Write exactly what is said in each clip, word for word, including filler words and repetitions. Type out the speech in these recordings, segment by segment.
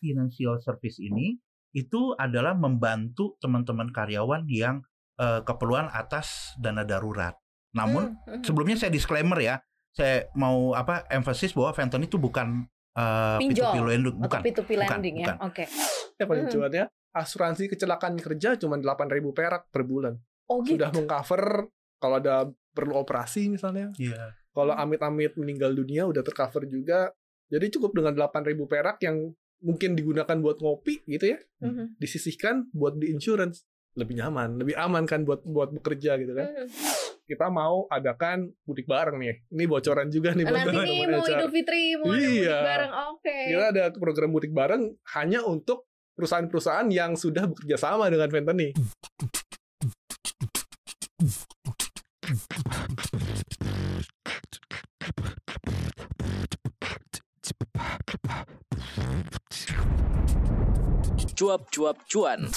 financial service ini itu adalah membantu teman-teman karyawan yang uh, keperluan atas dana darurat. Namun hmm. sebelumnya saya disclaimer ya, saya mau apa emphasis bahwa Fenton itu bukan uh, pinjol, P dua P lending, bukan P dua P lending bukan, ya. Oke. Okay. Ya paling hmm. cuannya asuransi kecelakaan kerja cuma delapan ribu perak per bulan. Oh, gitu. Sudah mengcover kalau ada perlu operasi misalnya. Yeah. Kalau amit-amit meninggal dunia udah tercover juga. Jadi cukup dengan delapan ribu perak yang mungkin digunakan buat ngopi gitu ya, mm-hmm. disisihkan buat di insurance, lebih nyaman, lebih aman kan buat buat bekerja gitu kan. Mm-hmm. Kita mau adakan mudik bareng nih, ini bocoran juga nih. Nanti nih mau Idul Fitri, mau iya. mudik bareng, oke. Okay. Kita ada program mudik bareng hanya untuk perusahaan-perusahaan yang sudah bekerja sama dengan Ventiny. Cuap Cuap Cuan.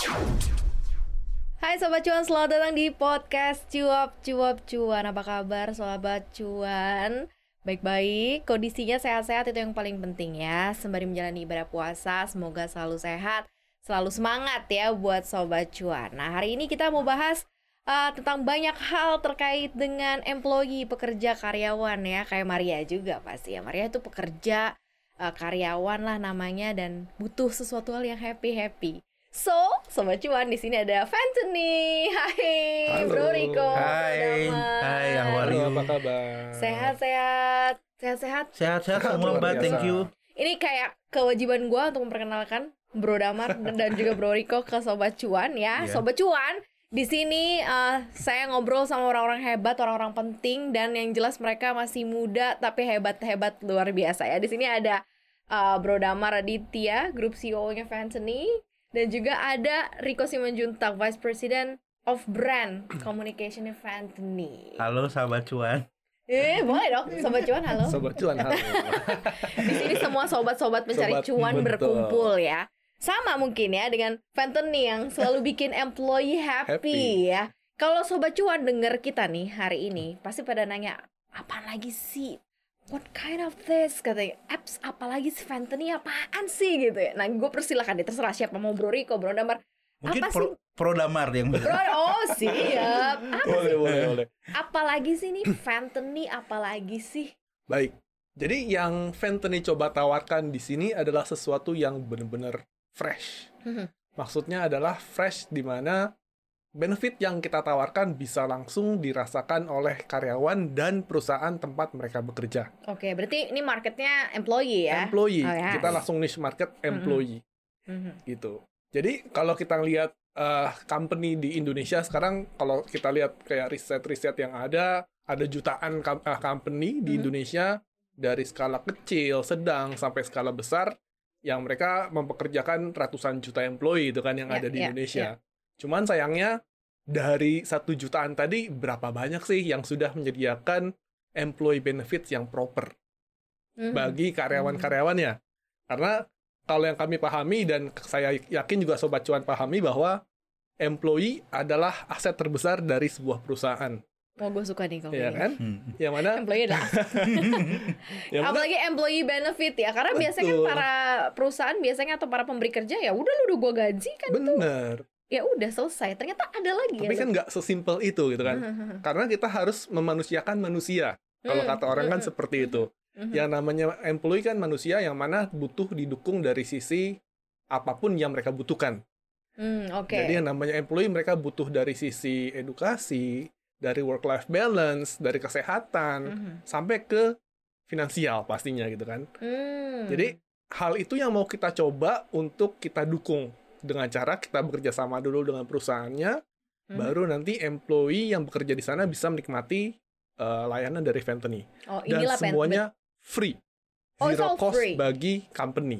Hai Sobat Cuan, selamat datang di podcast Cuap Cuap Cuan. Apa kabar Sobat Cuan? Baik-baik, kondisinya sehat-sehat itu yang paling penting ya. Sembari menjalani ibadah puasa, semoga selalu sehat, selalu semangat ya buat Sobat Cuan. Nah, hari ini kita mau bahas uh, tentang banyak hal terkait dengan employee, pekerja, karyawan ya. Kayak Maria juga pasti ya, Maria itu pekerja, uh, karyawan lah namanya, dan butuh sesuatu hal yang happy-happy. So, Sobat Cuan, di sini ada Fantony. Hai, Bro Rico. Hai. Hai, apa kabar? Sehat-sehat. Sehat-sehat. Sehat-sehat semua, Mbak. Thank you. Ini kayak kewajiban gue untuk memperkenalkan Bro Damar dan juga Bro Rico ke Sobat Cuan ya. Yeah. Sobat Cuan, di sini uh, saya ngobrol sama orang-orang hebat, orang-orang penting, dan yang jelas mereka masih muda tapi hebat-hebat luar biasa ya. Di sini ada uh, Bro Damar Aditya, grup C E O-nya Fantony. Dan juga ada Rico Simanjuntak, Vice President of Brand Communication Fantony. Halo Sobat Cuan. Eh, boleh dong Sobat Cuan, halo. Sobat Cuan, halo. Di sini semua sobat-sobat pencari sobat cuan bentuk. Berkumpul ya. Sama mungkin ya dengan Fantony yang selalu bikin employee happy, happy. Ya. Kalau Sobat Cuan denger kita nih hari ini, pasti pada nanya, apaan lagi sih? What kind of this? Katanya, apps apalagi si Fantony apaan sih gitu ya. Nah gue persilahkan deh, terserah siapa mau Bro Rico, Bro Damar. Mungkin apa pro, sih? Pro Damar yang bener. Oh siap. Apa boleh, sih? Boleh, boleh. Apalagi sih nih Fantony, apalagi sih? Baik, jadi yang Fantony coba tawarkan di sini adalah sesuatu yang benar-benar fresh. Maksudnya adalah fresh di mana benefit yang kita tawarkan bisa langsung dirasakan oleh karyawan dan perusahaan tempat mereka bekerja. Oke, berarti ini marketnya employee ya? Employee, oh, yes. Kita langsung niche market employee, mm-hmm. gitu. Jadi kalau kita lihat uh, company di Indonesia sekarang, kalau kita lihat kayak riset-riset yang ada, ada jutaan com- uh, company di mm-hmm. Indonesia dari skala kecil, sedang sampai skala besar, yang mereka mempekerjakan ratusan juta employee itu kan yang yeah, ada di yeah, Indonesia. Yeah. Cuman sayangnya dari satu jutaan tadi berapa banyak sih yang sudah menyediakan employee benefits yang proper mm-hmm. bagi karyawan-karyawannya. Karena kalau yang kami pahami dan saya yakin juga Sobat Cuan pahami bahwa employee adalah aset terbesar dari sebuah perusahaan. Oh, gue suka nih kalau ya ini. Kan? Hmm. Yang mana? Employee dah. Apalagi employee benefit ya, karena betul. Biasanya kan para perusahaan biasanya atau para pemberi kerja ya udah lu udah gue gaji kan itu. Bener. Tuh. Ya udah selesai, ternyata ada lagi. Tapi ya, kan nggak sesimpel itu gitu kan. Mm-hmm. Karena kita harus memanusiakan manusia. Kalau mm-hmm. kata orang kan mm-hmm. seperti itu. Mm-hmm. Yang namanya employee kan manusia yang mana butuh didukung dari sisi apapun yang mereka butuhkan. Mm, okay. Jadi yang namanya employee mereka butuh dari sisi edukasi, dari work-life balance, dari kesehatan, mm-hmm. sampai ke finansial pastinya gitu kan. Mm. Jadi hal itu yang mau kita coba untuk kita dukung. Dengan cara kita bekerja sama dulu dengan perusahaannya, hmm. baru nanti employee yang bekerja di sana bisa menikmati uh, layanan dari Fantony. Oh, dan semuanya pen- free, oh, zero cost free. Bagi company.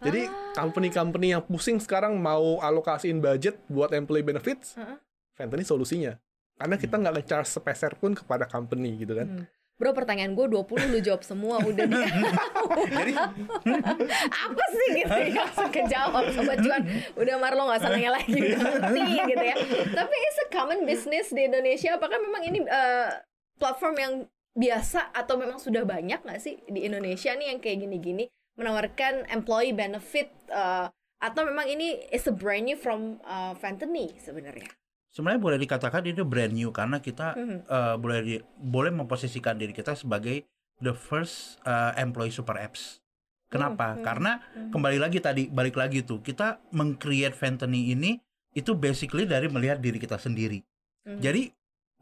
Ah. Jadi company-company yang pusing sekarang mau alokasiin budget buat employee benefits, uh-huh. Fantony solusinya. Karena kita nggak nge-charge sepeser pun kepada company gitu kan. Hmm. Bro, pertanyaan gue dua puluh lu jawab semua udah dia. Jadi apa sih gitu ya? Kejawab Sobat Cuan. Udah Mar, lo enggak usah nanya lagi gitu ya. Tapi it's a common business di Indonesia. Apakah memang ini uh, platform yang biasa atau memang sudah banyak enggak sih di Indonesia nih yang kayak gini-gini? menawarkan employee benefit, uh, atau memang ini is a brand new from uh, Fantony sebenarnya? Sebenarnya boleh dikatakan itu brand new karena kita mm-hmm. uh, boleh di, boleh memposisikan diri kita sebagai the first uh, employee super apps. Kenapa? Mm-hmm. Karena mm-hmm. kembali lagi tadi, balik lagi tuh, kita meng-create Fantony ini itu basically dari melihat diri kita sendiri. Mm-hmm. Jadi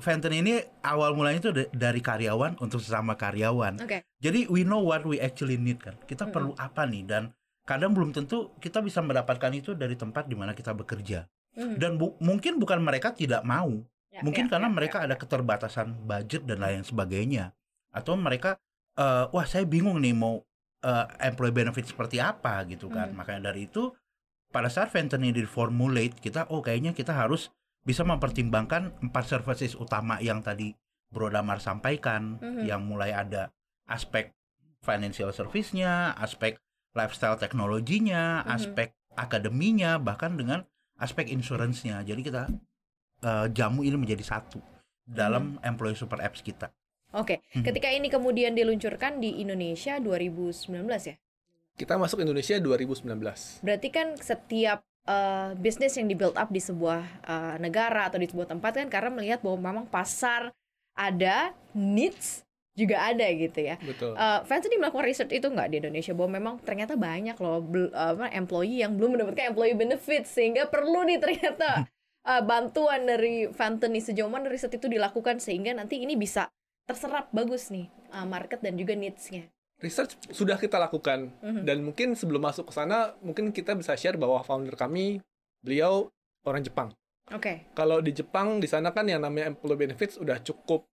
Fantony ini awal mulanya itu dari karyawan untuk sesama karyawan. Okay. Jadi we know what we actually need kan. Kita mm-hmm. perlu apa nih, dan kadang belum tentu kita bisa mendapatkan itu dari tempat di mana kita bekerja. Dan bu- mungkin bukan mereka tidak mau, ya, mungkin ya, karena ya, mereka ya. ada keterbatasan budget dan lain sebagainya, atau mereka uh, wah saya bingung nih mau uh, employee benefit seperti apa gitu kan. Hmm. Makanya dari itu pada saat Fantony di-formulate kita, oh kayaknya kita harus bisa mempertimbangkan empat services utama yang tadi Bro Damar sampaikan, hmm. yang mulai ada aspek financial service-nya, aspek lifestyle teknologinya, hmm. aspek akademinya, bahkan dengan aspek insurance-nya. Jadi kita uh, jamu ini menjadi satu dalam hmm. employee super apps kita. Oke, okay. hmm. Ketika ini kemudian diluncurkan di Indonesia dua ribu sembilan belas ya? Kita masuk Indonesia dua ribu sembilan belas. Berarti kan setiap uh, bisnis yang di-build up di sebuah uh, negara atau di sebuah tempat kan karena melihat bahwa memang pasar ada, needs juga ada gitu ya. Betul. Uh, Fantony melakukan riset itu nggak di Indonesia bahwa memang ternyata banyak loh bl- uh, employee yang belum mendapatkan employee benefit sehingga perlu nih ternyata uh, bantuan dari Fantony. Sejauh mana riset itu dilakukan sehingga nanti ini bisa terserap bagus nih uh, market dan juga needs-nya. Research sudah kita lakukan mm-hmm. dan mungkin sebelum masuk ke sana mungkin kita bisa share bahwa founder kami beliau orang Jepang. Oke. Okay. Kalau di Jepang di sana kan yang namanya employee benefits udah cukup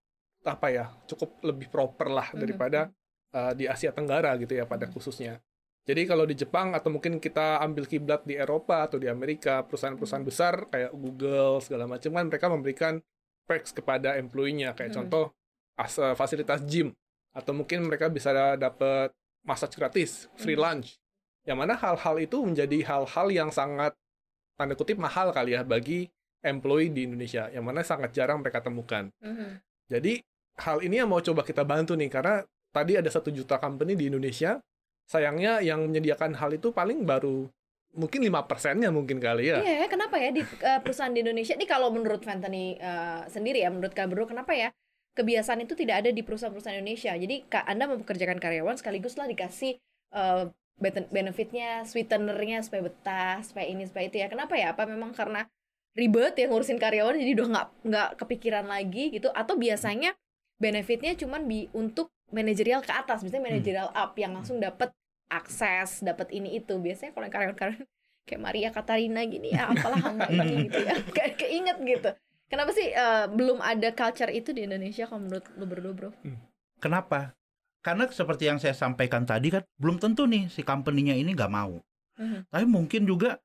apa ya, cukup lebih proper lah daripada mm-hmm. uh, di Asia Tenggara gitu ya pada khususnya. Jadi kalau di Jepang atau mungkin kita ambil kiblat di Eropa atau di Amerika, perusahaan-perusahaan besar kayak Google segala macam kan mereka memberikan perks kepada employee-nya kayak mm-hmm. contoh as, uh, fasilitas gym atau mungkin mereka bisa dapat massage gratis, free mm-hmm. lunch. Yang mana hal-hal itu menjadi hal-hal yang sangat tanda kutip mahal kali ya bagi employee di Indonesia, yang mana sangat jarang mereka temukan. Mm-hmm. Jadi hal ini yang mau coba kita bantu nih, karena tadi ada satu juta company di Indonesia, sayangnya yang menyediakan hal itu paling baru mungkin lima persennya mungkin kali ya. Iya, kenapa ya di uh, perusahaan di Indonesia, ini kalau menurut Fantony uh, sendiri ya, menurut Kak Bro, kenapa ya kebiasaan itu tidak ada di perusahaan-perusahaan Indonesia? Jadi Anda mempekerjakan karyawan sekaligulah dikasih uh, benefitnya, sweetenernya, supaya betah, supaya ini, supaya itu ya. Kenapa ya? Apa memang karena ribet ya ngurusin karyawan jadi udah nggak nggak kepikiran lagi gitu? Atau biasanya benefitnya cuman bi- untuk manajerial ke atas, biasanya manajerial hmm. up yang langsung dapat akses, dapat ini itu. Biasanya kalau karyawan-karyawan kayak Maria, Katarina gini ya, apalah hamba ini gitu ya, kayak keinget gitu. Kenapa sih uh, belum ada culture itu di Indonesia kalau menurut lu berdua, Bro? Kenapa? Karena seperti yang saya sampaikan tadi kan, belum tentu nih si company-nya ini nggak mau. Hmm. Tapi mungkin juga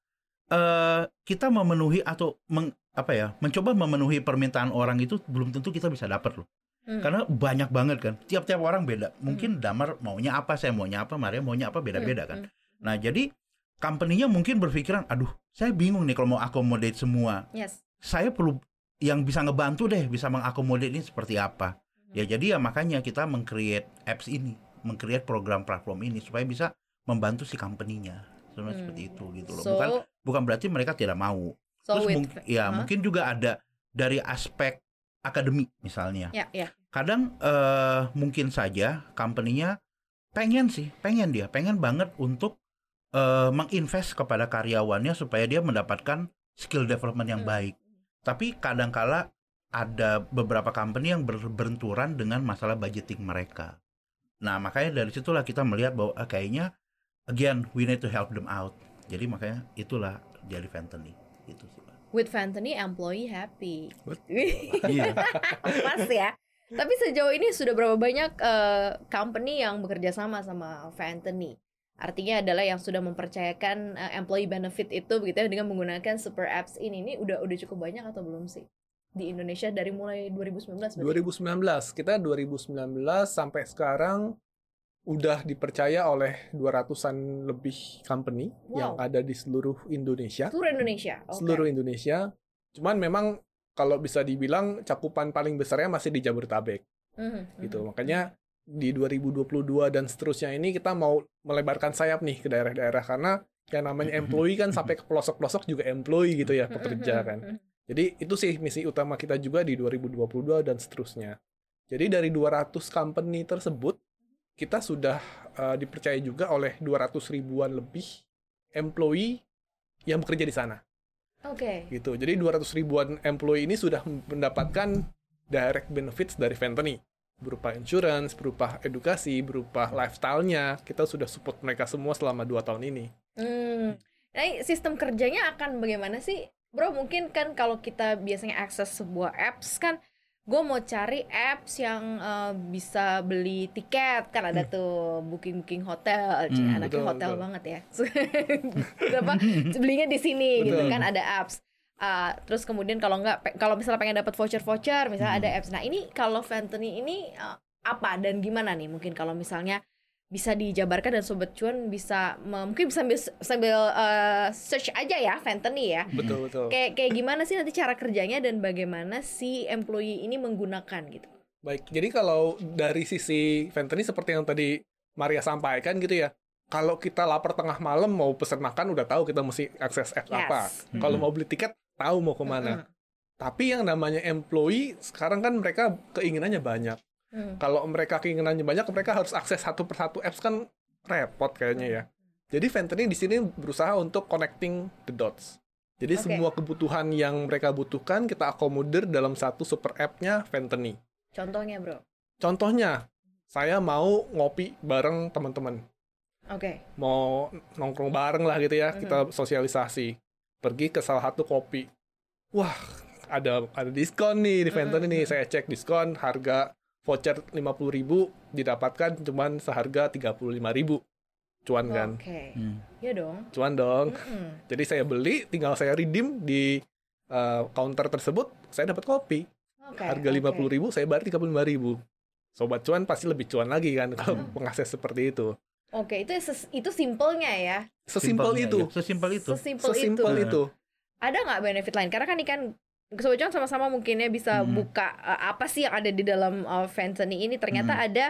uh, kita memenuhi atau meng, apa ya, mencoba memenuhi permintaan orang itu belum tentu kita bisa dapat loh. Hmm. Karena banyak banget kan, tiap-tiap orang beda. Mungkin hmm. Damar maunya apa, saya maunya apa, Maria maunya apa, beda-beda kan. Hmm. Nah jadi company-nya mungkin berpikiran, aduh saya bingung nih kalau mau accommodate semua. Yes. Saya perlu yang bisa ngebantu deh, bisa mengakomodate ini seperti apa. Hmm. Ya jadi ya makanya kita meng-create apps ini, meng-create program platform ini supaya bisa membantu si company-nya. Sebenarnya hmm. seperti itu gitu loh. So, bukan bukan berarti mereka tidak mau. So Terus it, mung- huh? ya mungkin juga ada dari aspek akademik misalnya, ya, ya. Kadang uh, mungkin saja company-nya pengen sih, pengen dia, pengen banget untuk uh, menginvest kepada karyawannya supaya dia mendapatkan skill development yang hmm. baik. Tapi kadangkala ada beberapa company yang ber- berbenturan dengan masalah budgeting mereka. Nah makanya dari situlah kita melihat bahwa ah, kayaknya again we need to help them out. Jadi makanya itulah jadi Fantony itu sih. With Fantony, employee happy. Iya. Pas ya. Tapi sejauh ini sudah berapa banyak uh, company yang bekerja sama sama Fantony? Artinya adalah yang sudah mempercayakan uh, employee benefit itu begitu ya, dengan menggunakan super apps ini. Ini udah udah cukup banyak atau belum sih di Indonesia dari mulai dua ribu sembilan belas? Berarti? dua ribu sembilan belas. Kita dua ribu sembilan belas sampai sekarang udah dipercaya oleh dua ratusan lebih company wow. yang ada di seluruh Indonesia. Seluruh Indonesia. Okay. Seluruh Indonesia. Cuman memang kalau bisa dibilang cakupan paling besarnya masih di Jabodetabek. Mm-hmm. Gitu. Makanya di dua ribu dua puluh dua dan seterusnya ini kita mau melebarkan sayap nih ke daerah-daerah, karena yang namanya employee kan sampai ke pelosok-pelosok juga employee gitu ya, pekerja kan. Jadi itu sih misi utama kita juga di dua ribu dua puluh dua dan seterusnya. Jadi dari dua ratus company tersebut, kita sudah uh, dipercaya juga oleh dua ratus ribuan lebih employee yang bekerja di sana. Oke. Okay. Gitu. Jadi dua ratus ribuan employee ini sudah mendapatkan direct benefits dari Fantony. Berupa insurance, berupa edukasi, berupa lifestyle-nya. Kita sudah support mereka semua selama dua tahun ini. Hmm. Nah, sistem kerjanya akan bagaimana sih? Bro, mungkin kan kalau kita biasanya akses sebuah apps kan, gue mau cari apps yang uh, bisa beli tiket. Kan ada hmm. tuh booking-booking hotel. Hmm, Cih, anaknya betul, hotel betul. banget ya. Kenapa? Belinya di sini gitu kan, ada apps. Uh, terus kemudian kalau enggak, pe- kalau misalnya pengen dapat voucher-voucher, misalnya hmm. ada apps. Nah ini kalau Fantony ini uh, apa dan gimana nih? Mungkin kalau misalnya bisa dijabarkan dan Sobat Cuan bisa uh, mungkin bisa sambil, sambil uh, search aja ya Fantony ya. Betul betul. Kayak kayak gimana sih nanti cara kerjanya dan bagaimana si employee ini menggunakan gitu? Baik. Jadi kalau dari sisi Fantony seperti yang tadi Maria sampaikan gitu ya. Kalau kita lapar tengah malam mau pesan makan udah tahu kita mesti akses apps yes. apa. Hmm. Kalau mau beli tiket tahu mau kemana. Uh-huh. Tapi yang namanya employee, sekarang kan mereka keinginannya banyak. Uh-huh. Kalau mereka keinginannya banyak, mereka harus akses satu persatu apps kan repot kayaknya ya. Jadi Fantony di sini berusaha untuk connecting the dots. Jadi okay. semua kebutuhan yang mereka butuhkan kita akomodir dalam satu super app-nya Fantony. Contohnya bro? Contohnya, saya mau ngopi bareng teman-teman. Oke. Okay. Mau nongkrong bareng lah gitu ya, uh-huh. kita sosialisasi. Pergi ke salah satu kopi. Wah, ada ada diskon nih di Fenton ini. Saya cek diskon, harga voucher lima puluh ribu didapatkan cuman seharga tiga puluh lima ribu. Cuan kan? Oke. Okay. Hmm. Ya dong. Cuan dong. Mm-mm. Jadi saya beli, tinggal saya redeem di uh, counter tersebut, saya dapat kopi. Okay, harga lima puluh ribu, saya bayar tiga puluh lima ribu. Sobat Cuan pasti lebih cuan lagi kan kalau mm. mengakses seperti itu. Oke, itu itu simpelnya ya. Sesimpel itu. Ya. Sesimpel itu. Sesimpel itu. itu. Ada nggak benefit lain? Karena kan ini kan Sobat Cuan sama-sama mungkinnya bisa hmm. buka uh, apa sih yang ada di dalam uh, Fantony ini. Ternyata hmm. ada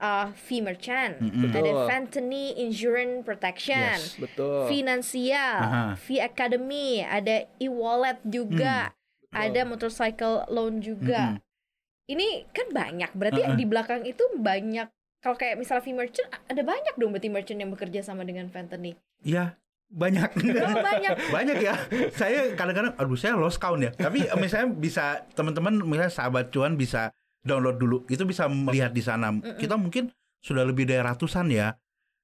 uh, V-merchant, hmm. ada Fantony Insurance Protection, yes, betul. Finansial, aha. V-Academy, ada e-wallet juga, hmm. ada motorcycle loan juga. Hmm. Ini kan banyak. Berarti uh-huh. di belakang itu banyak. Kalau kayak misalnya V-merchant, ada banyak dong berarti merchant yang bekerja sama dengan Fantony. Iya, banyak. Oh, banyak. Banyak ya. Saya kadang-kadang, aduh saya lost count ya. Tapi misalnya bisa, teman-teman, misalnya Sahabat Cuan bisa download dulu. Itu bisa melihat di sana. Mm-mm. Kita mungkin sudah lebih dari ratusan ya.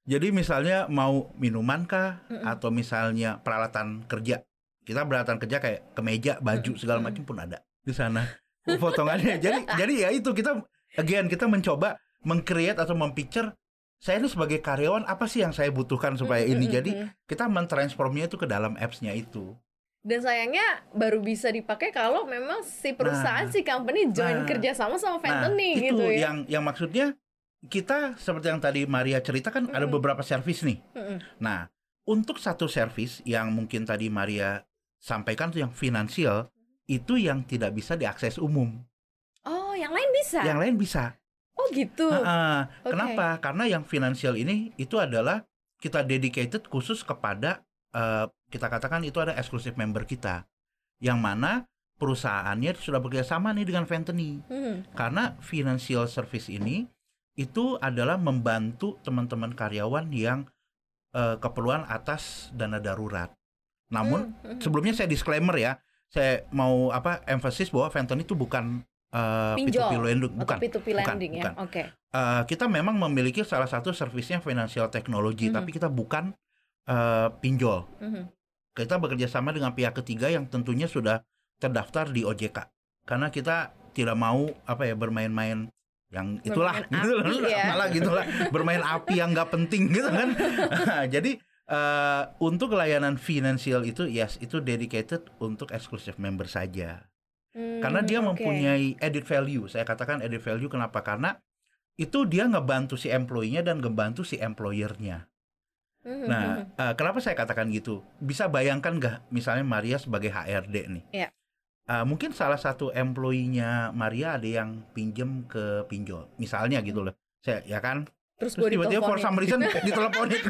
Jadi misalnya mau minuman kah? Mm-mm. Atau misalnya peralatan kerja. Kita peralatan kerja kayak kemeja, baju, segala macam pun ada di sana. Potongannya. Jadi, jadi ya itu kita, again kita mencoba meng-create atau mem-picture saya ini sebagai karyawan apa sih yang saya butuhkan supaya mm-hmm. ini jadi kita mentransformnya itu ke dalam apps-nya itu. Dan sayangnya baru bisa dipakai kalau memang si perusahaan nah, si company join nah, kerja sama sama Fantony nah, gitu ya. Itu yang yang maksudnya kita seperti yang tadi Maria ceritakan mm-hmm. ada beberapa service nih. Mm-hmm. Nah, untuk satu service yang mungkin tadi Maria sampaikan tuh yang finansial itu yang tidak bisa diakses umum. Oh, yang lain bisa. Yang lain bisa. Oh gitu. Nah, okay. Kenapa? Karena yang finansial ini itu adalah kita dedicated khusus kepada uh, kita katakan itu ada eksklusif member kita, yang mana perusahaannya sudah bekerjasama nih dengan Fantony. Hmm. Karena financial service ini itu adalah membantu teman-teman karyawan yang uh, keperluan atas dana darurat. Namun hmm. sebelumnya saya disclaimer ya, saya mau apa emphasis bahwa Fantony itu bukan Uh, pinjol P dua P bukan, P dua P lending bukan, ya. Oke. Okay. Uh, kita memang memiliki salah satu servisnya financial technology, mm-hmm. tapi kita bukan uh, pinjol. Mm-hmm. Kita bekerja sama dengan pihak ketiga yang tentunya sudah terdaftar di O J K. Karena kita tidak mau apa ya bermain-main yang itulah, bermain gitu, api, ya. malah gitulah, bermain api yang nggak penting gitu kan. Jadi uh, untuk layanan finansial itu, yes, itu dedicated untuk exclusive member saja. Hmm, karena dia okay. mempunyai added value. Saya katakan added value kenapa? Karena itu dia ngebantu si employee-nya dan ngebantu si employer-nya. Hmm, nah, hmm. Uh, kenapa saya katakan gitu? Bisa bayangkan gak misalnya Maria sebagai H R D nih yeah. uh, mungkin salah satu employee-nya Maria ada yang pinjem ke pinjol misalnya gitu loh. saya ya kan. Terus, Terus tiba-tiba for some reason diteleponin.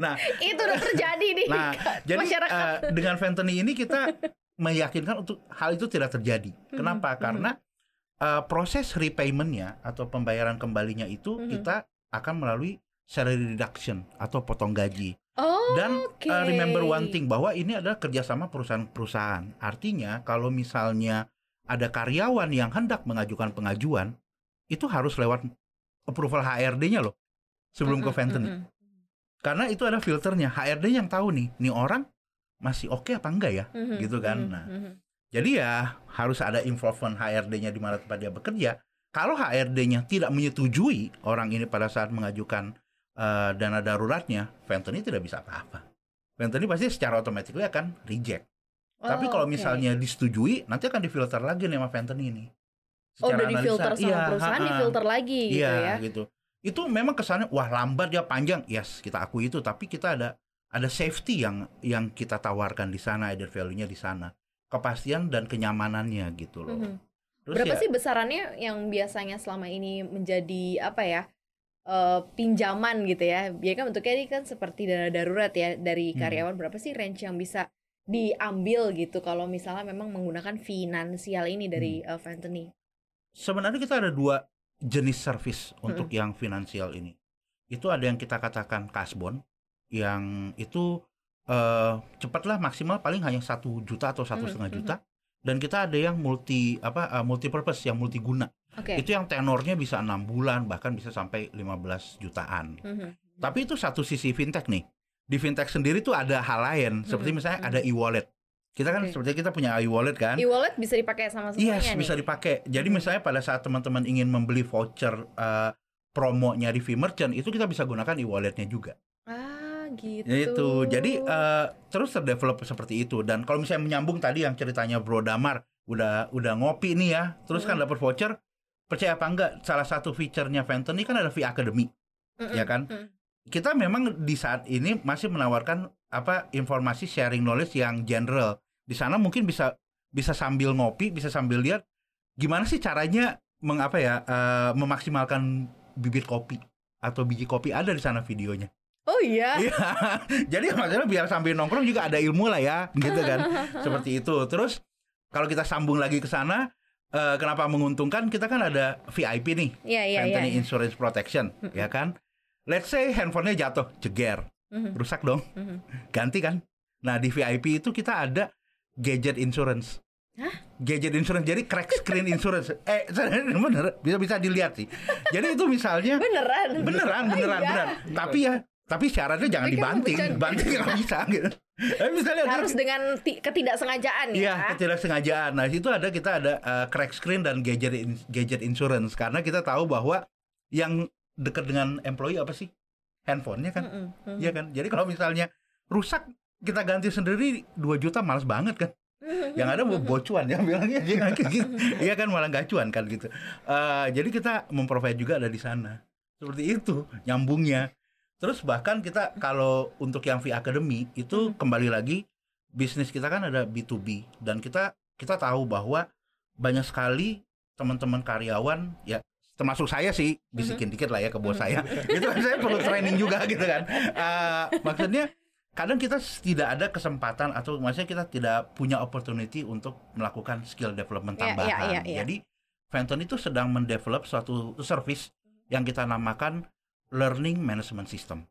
Nah, itu udah terjadi nih. Nah, jadi uh, dengan Fantony ini kita meyakinkan untuk hal itu tidak terjadi. Hmm, Kenapa? Hmm. Karena uh, proses repaymentnya atau pembayaran kembalinya itu hmm. kita akan melalui salary reduction atau potong gaji. Oh, dan okay. uh, remember one thing bahwa ini adalah kerjasama perusahaan-perusahaan. Artinya kalau misalnya ada karyawan yang hendak mengajukan pengajuan, itu harus lewat approval H R D-nya loh sebelum uh-huh, ke Fenton uh-huh. Karena itu ada filternya. H R D yang tahu nih, nih orang masih oke okay apa enggak ya uh-huh, gitu kan uh-huh, nah, uh-huh. Jadi ya harus ada involvement H R D-nya di mana tempat dia bekerja. Kalau H R D-nya tidak menyetujui orang ini pada saat mengajukan uh, dana daruratnya, Fenton tidak bisa apa-apa. Fenton pasti secara otomatis akan reject. Oh, tapi kalau okay. misalnya disetujui, nanti akan difilter lagi nih sama Fenton ini. Oh, udah difilter sama iya, perusahaan, ha-ha. difilter lagi iya, gitu ya. Iya, gitu. Itu memang kesannya wah lambat ya, panjang. Yes, kita akui itu, tapi kita ada ada safety yang yang kita tawarkan di sana, added value-nya di sana. Kepastian dan kenyamanannya gitu loh. Mm-hmm. Terus berapa ya, sih besarannya yang biasanya selama ini menjadi apa ya? Uh, pinjaman gitu ya. Biasanya kan bentuknya ini kan seperti dana darurat ya dari karyawan. Hmm. Berapa sih range yang bisa diambil gitu kalau misalnya memang menggunakan finansial ini dari hmm. uh, Fantony? Sebenarnya kita ada dua jenis service untuk hmm. yang finansial ini. Itu ada yang kita katakan kasbon, yang itu uh, cepatlah maksimal paling hanya satu juta atau satu koma lima hmm. juta. Dan kita ada yang multi apa uh, multipurpose, yang multiguna. Okay. Itu yang tenornya bisa enam bulan, bahkan bisa sampai lima belas jutaan. Hmm. Tapi itu satu sisi fintech nih. Di fintech sendiri tuh ada hal lain, seperti hmm. misalnya hmm. ada e-wallet. Kita kan okay. sepertinya kita punya e-wallet kan. E-wallet bisa dipakai sama semuanya yes, nih. Yes, bisa dipakai. Jadi misalnya pada saat teman-teman ingin membeli voucher uh, promonya di V-merchant, itu kita bisa gunakan e-walletnya juga. Ah, gitu. Itu. Jadi uh, terus terdevelop seperti itu. Dan kalau misalnya menyambung tadi yang ceritanya Bro Damar, udah udah ngopi nih ya, terus hmm. kan dapat voucher, percaya apa enggak? Salah satu fiturnya Fenton ini kan ada V-Academy. Mm-mm. Ya kan? Mm. Kita memang di saat ini masih menawarkan apa informasi sharing knowledge yang general. Di sana mungkin bisa bisa sambil ngopi, bisa sambil lihat gimana sih caranya mengapa ya uh, memaksimalkan bibit kopi atau biji kopi, ada di sana videonya. Oh iya. Iya. Jadi maksudnya biar sambil nongkrong juga ada ilmu lah ya, gitu kan. Seperti itu. Terus kalau kita sambung lagi ke sana, uh, kenapa menguntungkan? Kita kan ada V I P nih. Yeah, yeah, Fantony yeah. Insurance Protection, mm-hmm. ya kan? Let's say handphonenya jatuh, jeger. Mm-hmm. Rusak dong. Mm-hmm. Ganti kan? Nah, di V I P itu kita ada gadget insurance. Hah? Gadget insurance, jadi crack screen insurance. Eh, bener, bisa-bisa dilihat sih. Jadi itu misalnya Beneran? Beneran, beneran, oh, beneran. Iya. Tapi ya, tapi syaratnya jangan tapi dibanting. Banting nggak bisa gitu. Eh, misalnya, harus dengan t- ketidaksengajaan ya. Iya, ketidaksengajaan. Nah, itu ada, kita ada uh, crack screen dan gadget, in- gadget insurance. Karena kita tahu bahwa yang dekat dengan employee apa sih? Handphonenya kan. Iya mm-hmm. mm-hmm. kan? Jadi kalau misalnya rusak, kita ganti sendiri dua juta, malas banget kan. Yang ada bocuan yang bilangnya dia gitu. Iya kan, malah gak cuan kan gitu. Uh, jadi kita memprovide juga ada di sana. Seperti itu nyambungnya. Terus bahkan kita kalau untuk yang V Academy itu kembali lagi bisnis kita kan ada B to B, dan kita kita tahu bahwa banyak sekali teman-teman karyawan ya, termasuk saya sih, bisikin dikit lah ya ke bos saya. Itu kan saya perlu training juga gitu kan. Uh, maksudnya kadang kita tidak ada kesempatan, atau maksudnya kita tidak punya opportunity untuk melakukan skill development tambahan. Yeah, yeah, yeah, yeah. Jadi Fantony itu sedang mendevelop suatu service yang kita namakan Learning Management System.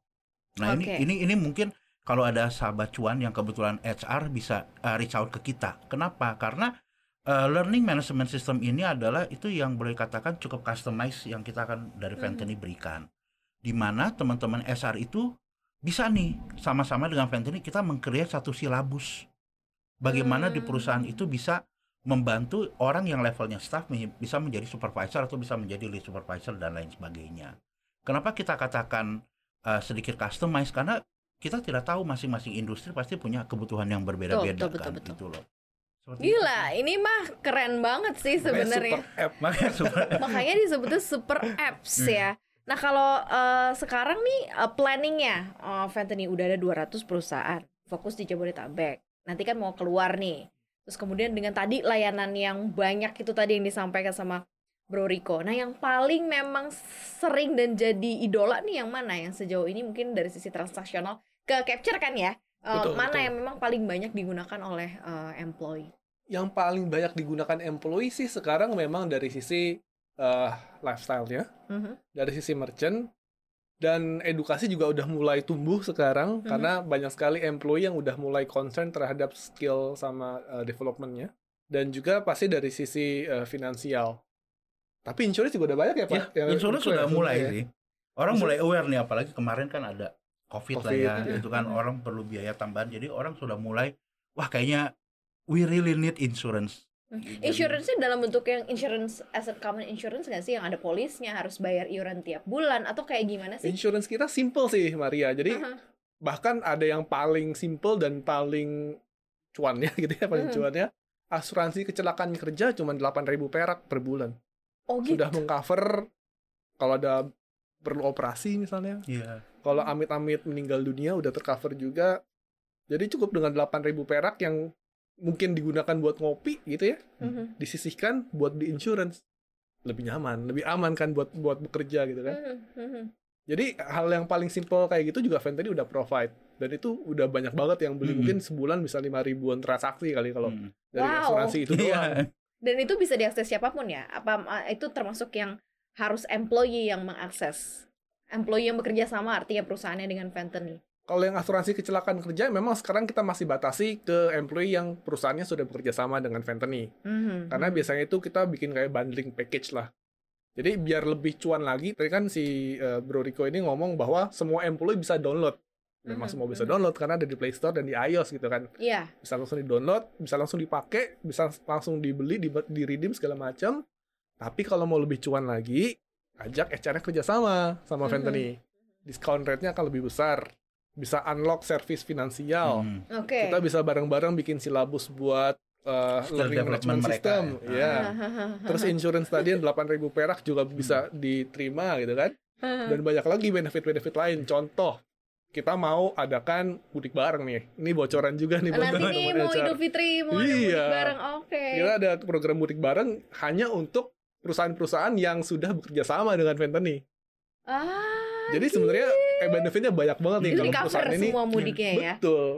Nah okay. ini ini ini mungkin kalau ada sahabat cuan yang kebetulan H R bisa uh, reach out ke kita. Kenapa? Karena uh, Learning Management System ini adalah itu yang boleh katakan cukup customized yang kita akan dari Fantony mm-hmm. berikan. Di mana teman-teman H R itu bisa nih, sama-sama dengan Ventiny kita meng-create satu silabus. Bagaimana hmm. di perusahaan itu bisa membantu orang yang levelnya staff bisa menjadi supervisor atau bisa menjadi lead supervisor dan lain sebagainya. Kenapa kita katakan uh, sedikit customized? Karena kita tidak tahu masing-masing industri pasti punya kebutuhan yang berbeda-beda. Betul, betul, kan? Betul, betul. Gitu loh. Seperti gila, itu. Ini mah keren banget sih sebenarnya. Makanya super app. Makanya disebutnya super apps ya. Nah kalau uh, sekarang nih uh, planningnya uh, Fantony udah ada dua ratus perusahaan fokus di Jabodetabek. Nanti kan mau keluar nih. Terus kemudian dengan tadi layanan yang banyak itu tadi yang disampaikan sama Bro Rico. Nah, yang paling memang sering dan jadi idola nih yang mana? Yang sejauh ini mungkin dari sisi transaksional ke capture kan ya? Betul, uh, mana betul. Yang memang paling banyak digunakan oleh uh, employee? Yang paling banyak digunakan employee sih sekarang memang dari sisi uh, lifestyle-nya, uh-huh. dari sisi merchant, dan edukasi juga udah mulai tumbuh sekarang, uh-huh. karena banyak sekali employee yang udah mulai concern terhadap skill sama uh, development-nya, dan juga pasti dari sisi uh, finansial. Tapi insurance juga udah banyak ya Pak? Ya, insurance sudah mulai ya. Sih. Orang mulai aware nih, apalagi kemarin kan ada COVID, COVID lah ya, ya. Itu kan ya. Orang perlu biaya tambahan, jadi orang sudah mulai, wah kayaknya we really need insurance. Hmm. Insurance-nya dalam bentuk yang insurance asset common insurance nggak sih? Yang ada polisnya, harus bayar iuran tiap bulan, atau kayak gimana sih? Insurance kita simple sih Maria, jadi uh-huh. bahkan ada yang paling simple dan paling cuannya gitu ya, paling uh-huh. cuannya. Asuransi kecelakaan kerja cuma delapan ribu perak per bulan. Oh, gitu? Sudah mengcover kalau ada perlu operasi misalnya. Yeah. Kalau amit-amit meninggal dunia udah tercover juga. Jadi cukup dengan delapan ribu perak yang mungkin digunakan buat ngopi gitu ya. Mm-hmm. Disisihkan buat di insurance. Lebih nyaman, lebih aman kan buat buat bekerja gitu kan. Mm-hmm. Jadi hal yang paling simple kayak gitu juga Fantony udah provide. Dan itu udah banyak banget yang beli, mm-hmm. mungkin sebulan bisa lima ribuan transaksi kali kalau mm. dari wow. asuransi itu doang. Dan itu bisa diakses siapapun ya? Apa itu termasuk yang harus employee yang mengakses? Employee yang bekerja sama artinya perusahaannya dengan Fantony? Kalau yang asuransi kecelakaan kerja, memang sekarang kita masih batasi ke employee yang perusahaannya sudah bekerja sama dengan Fantony. Mm-hmm. Karena biasanya itu kita bikin kayak bundling package lah. Jadi biar lebih cuan lagi, tadi kan si uh, Bro Rico ini ngomong bahwa semua employee bisa download. Memang mm-hmm. semua bisa download karena ada di Play Store dan di iOS gitu kan. Iya. Yeah. Bisa langsung di-download, bisa langsung dipakai, bisa langsung dibeli, di-redeem segala macam. Tapi kalau mau lebih cuan lagi, ajak H R-nya kerjasama sama Fantony. Mm-hmm. Discount rate-nya akan lebih besar. Bisa unlock service finansial. Mm. Oke. Okay. Kita bisa bareng-bareng bikin silabus buat uh, Learning Management System. Ya. Yeah. Terus insurance tadi yang delapan ribu perak juga bisa diterima gitu kan. Dan banyak lagi benefit-benefit lain. Contoh, kita mau adakan mudik bareng nih. Ini bocoran juga nih. Nanti nih mau Idul Fitri, mau iya. mudik bareng, oke. Okay. Kita ada program mudik bareng hanya untuk perusahaan-perusahaan yang sudah bekerja sama dengan Fantony. Ah, jadi gitu. Sebenarnya eh, benefitnya banyak banget nih kalau perusahaan ini. Semua mudiknya ya. Betul.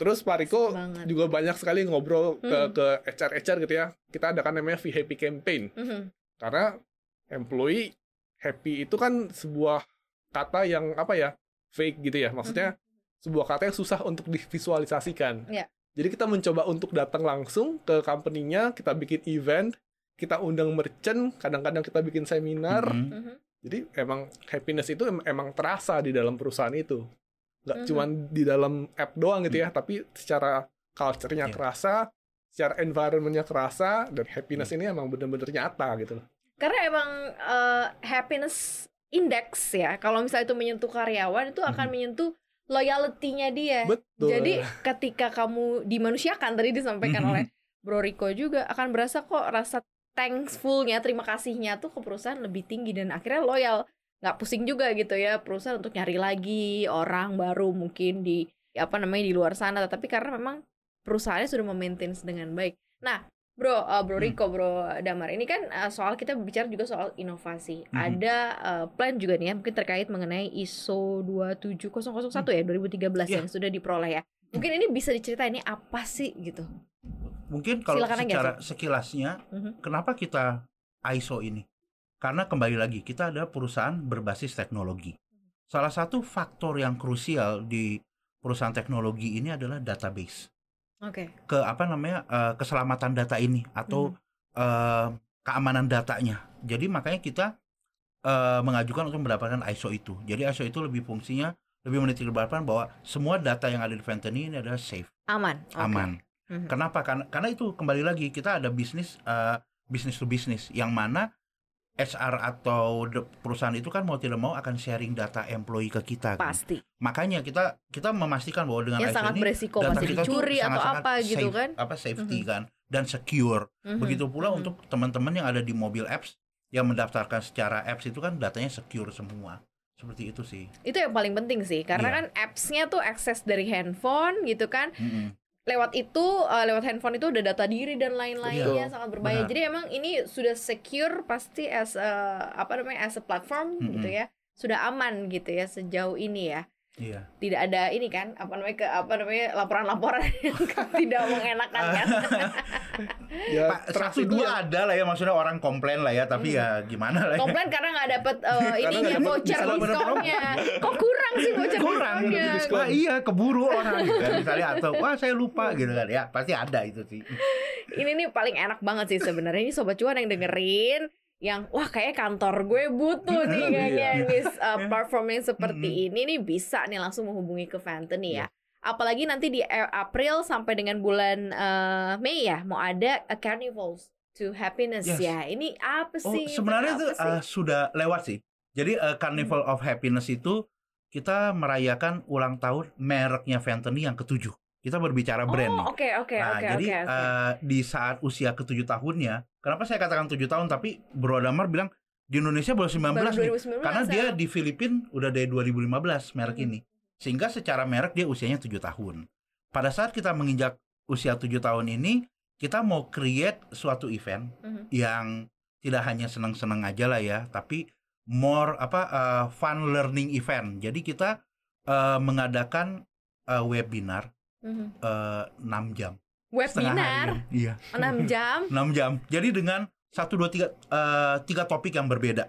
Terus Pak Rico juga banyak sekali ngobrol ke hmm. ke H R-H R gitu ya. Kita adakan namanya V-Happy Campaign. Hmm. Karena employee happy itu kan sebuah kata yang apa ya? Fake gitu ya, maksudnya mm-hmm. sebuah kata yang susah untuk divisualisasikan. Yeah. Jadi kita mencoba untuk datang langsung ke company-nya, kita bikin event, kita undang merchant, kadang-kadang kita bikin seminar. Mm-hmm. Jadi emang happiness itu em- emang terasa di dalam perusahaan itu. Nggak mm-hmm. cuma di dalam app doang gitu ya, mm-hmm. tapi secara culture-nya yeah. kerasa, secara environment-nya kerasa, dan happiness mm-hmm. ini emang benar-benar nyata gitu loh. Karena emang uh, happiness indeks ya, kalau misalnya itu menyentuh karyawan, itu akan hmm. menyentuh loyalty-nya dia. Betul. Jadi ketika kamu dimanusiakan, tadi disampaikan hmm. oleh Bro Rico juga, akan berasa kok rasa thankful-nya, terima kasihnya tuh ke perusahaan lebih tinggi. Dan akhirnya loyal, gak pusing juga gitu ya perusahaan untuk nyari lagi orang baru mungkin di apa namanya di luar sana. Tapi karena memang perusahaannya sudah memaintain dengan baik. Nah Bro, uh, Bro Rico, hmm. Bro Damar, ini kan uh, soal kita bicara juga soal inovasi. Hmm. Ada uh, plan juga nih ya, mungkin terkait mengenai I S O dua tujuh nol nol satu hmm. ya, dua ribu tiga belas yeah. yang sudah diperoleh ya. Mungkin ini bisa diceritain ini apa sih gitu? Mungkin kalau Silakan secara aja, sekilasnya, hmm. kenapa kita I S O ini? Karena kembali lagi, kita ada perusahaan berbasis teknologi. Salah satu faktor yang krusial di perusahaan teknologi ini adalah database. Okay. Ke apa namanya uh, keselamatan data ini atau mm-hmm. uh, keamanan datanya. Jadi makanya kita uh, mengajukan untuk mendapatkan I S O itu. Jadi I S O itu lebih fungsinya lebih menitikberatkan bahwa semua data yang ada di Fantony ini adalah safe, aman, okay. aman. Mm-hmm. Kenapa? Karena, karena itu kembali lagi kita ada bisnis uh, business to business yang mana H R atau perusahaan itu kan mau tidak mau akan sharing data employee ke kita. Pasti. Kan? Makanya kita kita memastikan bahwa dengan ya, I S O sangat ini beresiko, data kita dicuri tuh atau sangat-sangat apa gitu safe, kan? Apa safety mm-hmm. kan dan secure. Mm-hmm. Begitu pula mm-hmm. untuk teman-teman yang ada di mobile apps yang mendaftarkan secara apps itu kan datanya secure semua. Seperti itu sih. Itu yang paling penting sih karena yeah. kan apps-nya tuh akses dari handphone gitu kan. Mm-hmm. lewat itu, uh, lewat handphone itu udah data diri dan lain-lainnya, sangat berbahaya. Benar. Jadi emang ini sudah secure pasti as a, apa namanya, as a platform mm-hmm. gitu ya, sudah aman gitu ya sejauh ini ya. Iya. Tidak ada ini kan, apa namanya ke apa namanya laporan-laporan yang tidak mengenakan kan. Ya, Pak, satu dua yang... ada lah ya, maksudnya orang komplain lah ya, tapi hmm. ya gimana lah. Ya. Komplain karena nggak dapet uh, ininya voucher diskonnya. Kok kurang sih voucher diskonnya? Wah iya, keburu orang gitu. Misalnya atau wah saya lupa gitu kan ya, pasti ada itu sih. Ini nih paling enak banget sih sebenarnya ini Sobat Cuan yang dengerin. Yang wah kayaknya kantor gue butuh nih kayaknya nih uh, performance seperti ini nih bisa nih langsung menghubungi ke Fantony ya. Apalagi nanti di April sampai dengan bulan uh, Mei ya mau ada a Carnivals to Happiness yes. ya. Ini apa sih? Oh, sebenarnya itu uh, sudah lewat sih. Jadi uh, Carnival hmm. of Happiness itu kita merayakan ulang tahun mereknya Fantony yang ketujuh. Kita berbicara brand nih. Oh, oke, oke, oke. Jadi okay, okay. Uh, di saat usia ketujuh tahunnya, kenapa saya katakan tujuh tahun? Tapi Bro Damar bilang di Indonesia baru sembilan belas baru dua ribu sembilan belas, nih, karena saya... dia di Filipina udah dari dua ribu lima belas merek hmm. ini, sehingga secara merek dia usianya tujuh tahun. Pada saat kita menginjak usia tujuh tahun ini, kita mau create suatu event hmm. yang tidak hanya seneng-seneng aja lah ya, tapi more apa uh, fun learning event. Jadi kita uh, mengadakan uh, webinar. Mm-hmm. Uh, enam jam webinar? Iya. enam jam? enam jam. Jadi dengan satu, dua, tiga topik yang berbeda.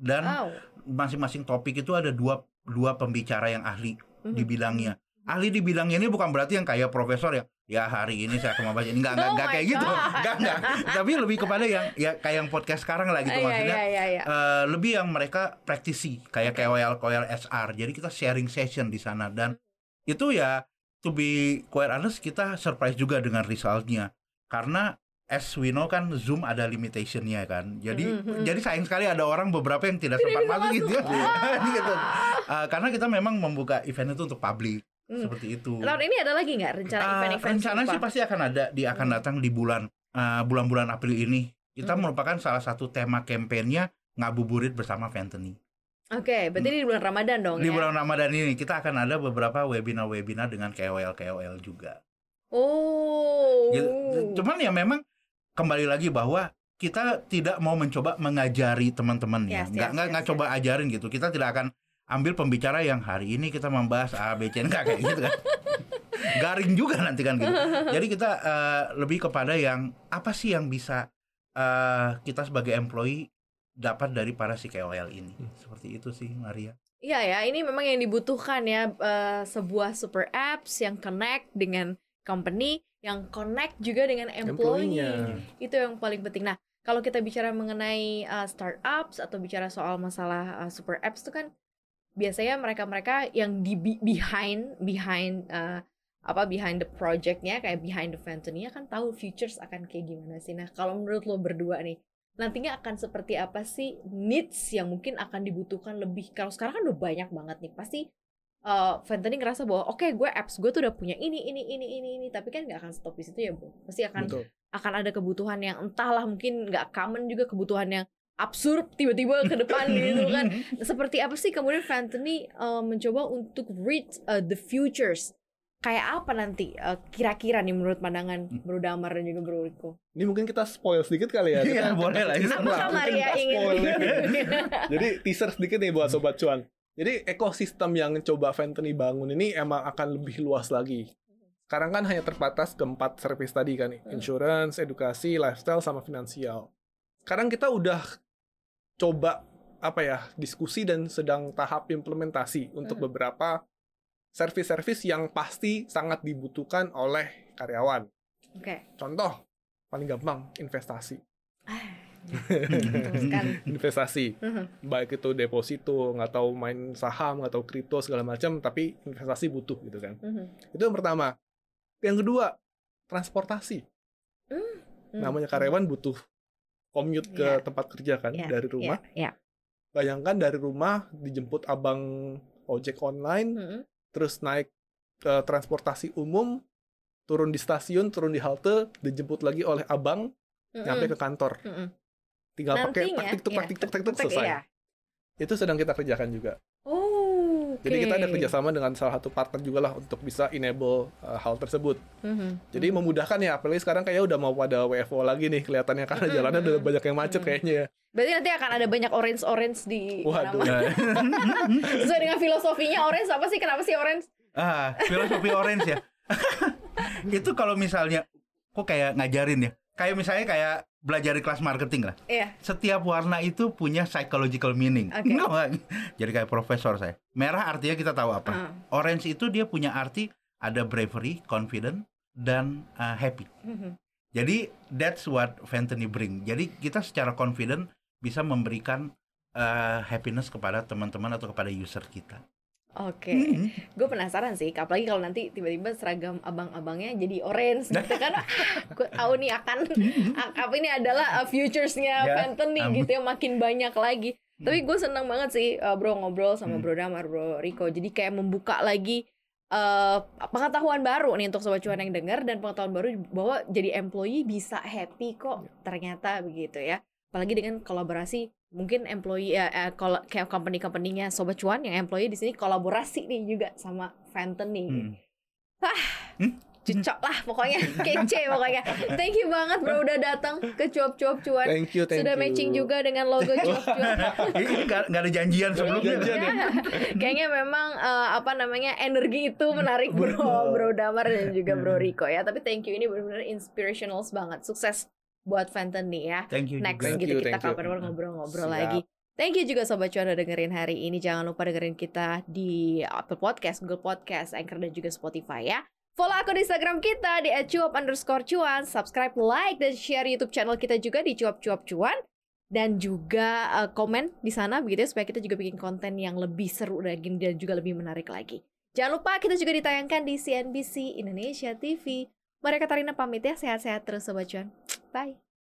Dan oh. masing-masing topik itu ada dua dua pembicara yang ahli mm-hmm. di bidangnya. Ahli di bidangnya ini bukan berarti yang kayak profesor ya. Ya hari ini saya akan membahas ini. Enggak, enggak, enggak kayak God. Gitu. Enggak, enggak. Tapi lebih kepada yang ya kayak yang podcast sekarang lah gitu uh, maksudnya. Yeah, yeah, yeah. Uh, lebih yang mereka praktisi. Kayak K O L-K O L S R. Jadi kita sharing session di sana. Dan mm-hmm. itu ya to be quite honest, kita surprise juga dengan resultnya. Karena as we know kan Zoom ada limitation-nya kan. Jadi mm-hmm. jadi sayang sekali ada orang beberapa yang tidak, tidak sempat masuk gitu ya. gitu. Uh, karena kita memang membuka event itu untuk publik. Mm. Seperti itu. Tahun ini ada lagi nggak rencana uh, event-event? Rencana sih pasti akan ada. Dia akan datang di bulan, uh, bulan-bulan April ini. Kita mm-hmm. merupakan salah satu tema kampanye Ngabuburit bersama Ventiny. Oke, okay, berarti hmm. di bulan Ramadan dong di ya? Di bulan Ramadan ini, kita akan ada beberapa webinar-webinar dengan K O L-K O L juga. Oh. Gitu. Cuman ya memang kembali lagi bahwa kita tidak mau mencoba mengajari teman-teman ya. Yes, nggak, yes, nggak, yes, nggak yes. coba ajarin gitu. Kita tidak akan ambil pembicara yang hari ini kita membahas A B C N kayak gitu kan. Garing juga nanti kan gitu. Jadi kita uh, lebih kepada yang apa sih yang bisa uh, kita sebagai employee dapat dari para si K O L ini. Seperti itu sih Maria. Iya ya, ini memang yang dibutuhkan ya, uh, sebuah super apps yang connect dengan company, yang connect juga dengan employee. Employee-nya. Itu yang paling penting. Nah, kalau kita bicara mengenai uh, startups atau bicara soal masalah uh, super apps itu kan biasanya mereka-mereka yang di behind behind uh, apa behind the project-nya kayak behind the Fantony-nya kan tahu futures akan kayak gimana sih. Nah, kalau menurut lo berdua nih nantinya akan seperti apa sih needs yang mungkin akan dibutuhkan lebih? Kalau sekarang kan udah banyak banget nih. Pasti uh, Fantony ngerasa bahwa oke okay, gue apps gue tuh udah punya ini, ini, ini, ini, ini. Tapi kan gak akan stop di situ ya bro. Pasti akan Betul. akan ada kebutuhan yang entahlah mungkin gak common juga, kebutuhan yang absurd tiba-tiba ke depan gitu kan. Seperti apa sih kemudian Fantony uh, mencoba untuk read uh, the futures? Kayak apa nanti uh, kira-kira nih menurut pandangan Bro Damar dan juga Bro Rico? Ini mungkin kita spoil sedikit kali ya. Iya, boleh lah. Apakah Maria ingin? Jadi teaser sedikit nih buat Sobat Cuan. Jadi ekosistem yang coba Fantony bangun ini emang akan lebih luas lagi. Sekarang kan hanya terbatas ke empat service tadi kan nih. Insurance, edukasi, lifestyle, sama finansial. Sekarang kita udah coba apa ya, diskusi dan sedang tahap implementasi untuk beberapa servis-servis yang pasti sangat dibutuhkan oleh karyawan. Oke. Okay. Contoh paling gampang investasi. Ah, investasi. Baik itu deposito, nggak tahu main saham, nggak tahu kripto segala macam, tapi investasi butuh gitu kan. Uh-huh. Itu yang pertama. Yang kedua transportasi. Uh-huh. Namanya karyawan butuh commute ke yeah. tempat kerja kan yeah. dari rumah. Yeah. Yeah. Bayangkan dari rumah dijemput abang ojek online. Uh-huh. Terus naik uh, transportasi umum, turun di stasiun, turun di halte, dijemput lagi oleh abang, mm-hmm. nyampe ke kantor. Mm-hmm. Tinggal pakai tak tik tuk tak tik tuk tak tik selesai. Iya. Itu sedang kita kerjakan juga. Oh, Okay. Jadi kita ada kerjasama dengan salah satu partner juga lah untuk bisa enable uh, hal tersebut. Mm-hmm. Jadi mm-hmm. memudahkan ya, apalagi sekarang kayaknya udah mau pada W F O lagi nih kelihatannya karena mm-hmm. jalannya udah banyak yang macet mm-hmm. kayaknya ya. Berarti nanti akan ada banyak orange-orange di mana-mana. Sesuai dengan filosofinya orange apa sih? Kenapa sih orange? Ah, filosofi orange ya. Itu kalau misalnya kok kayak ngajarin ya. Kayak misalnya kayak belajar di kelas marketing lah. Iya. Setiap warna itu punya psychological meaning. Okay. Jadi kayak profesor saya. Merah artinya kita tahu apa. Uh. Orange itu dia punya arti ada bravery, confident, dan uh, happy. Mm-hmm. Jadi that's what Fantony bring. Jadi kita secara confident bisa memberikan uh, happiness kepada teman-teman atau kepada user kita. Oke, okay. hmm. Gue penasaran sih, apalagi kalau nanti tiba-tiba seragam abang-abangnya jadi orange gitu kan. Gue tahu nih akan, apa ini adalah futuresnya yeah. Fantony um. gitu ya, makin banyak lagi. Hmm. Tapi gue seneng banget sih uh, bro ngobrol sama hmm. bro Damar, bro Rico. Jadi kayak membuka lagi uh, pengetahuan baru nih untuk sobat cuan yang dengar. Dan pengetahuan baru bahwa jadi employee bisa happy kok, ternyata begitu ya. Apalagi dengan kolaborasi, mungkin employee eh, eh, kol- kayak company-company-nya sobat cuan yang employee di sini kolaborasi nih juga sama Fantony. Hmm. Wah, hmm? Cocok lah pokoknya, kece pokoknya. Thank you banget bro udah datang ke Cuap Cuap Cuan. Thank you, thank Sudah you. matching juga dengan logo Cuap Cuap. Ini gak, gak ada janjian sebelumnya. Ya, kayaknya memang uh, apa namanya energi itu menarik bro, bro Damar dan juga bro Rico ya. Tapi thank you, ini benar-benar inspirational banget. Sukses buat Fantony ya. Thank you. Next thank gitu you, kita kapan-kapan ngobrol-ngobrol Siap. lagi. Thank you juga sobat cuan udah dengerin hari ini. Jangan lupa dengerin kita di Apple Podcast, Google Podcast, Anchor dan juga Spotify ya. Follow akun Instagram kita di et cuap underscore cuan. Subscribe, like dan share YouTube channel kita juga di Cuap Cuap Cuan. Dan juga uh, komen di sana begitu ya, supaya kita juga bikin konten yang lebih seru lagi dan juga lebih menarik lagi. Jangan lupa kita juga ditayangkan di C N B C Indonesia T V. Maria Katarina pamit ya, sehat-sehat terus sobat cuan. Bye.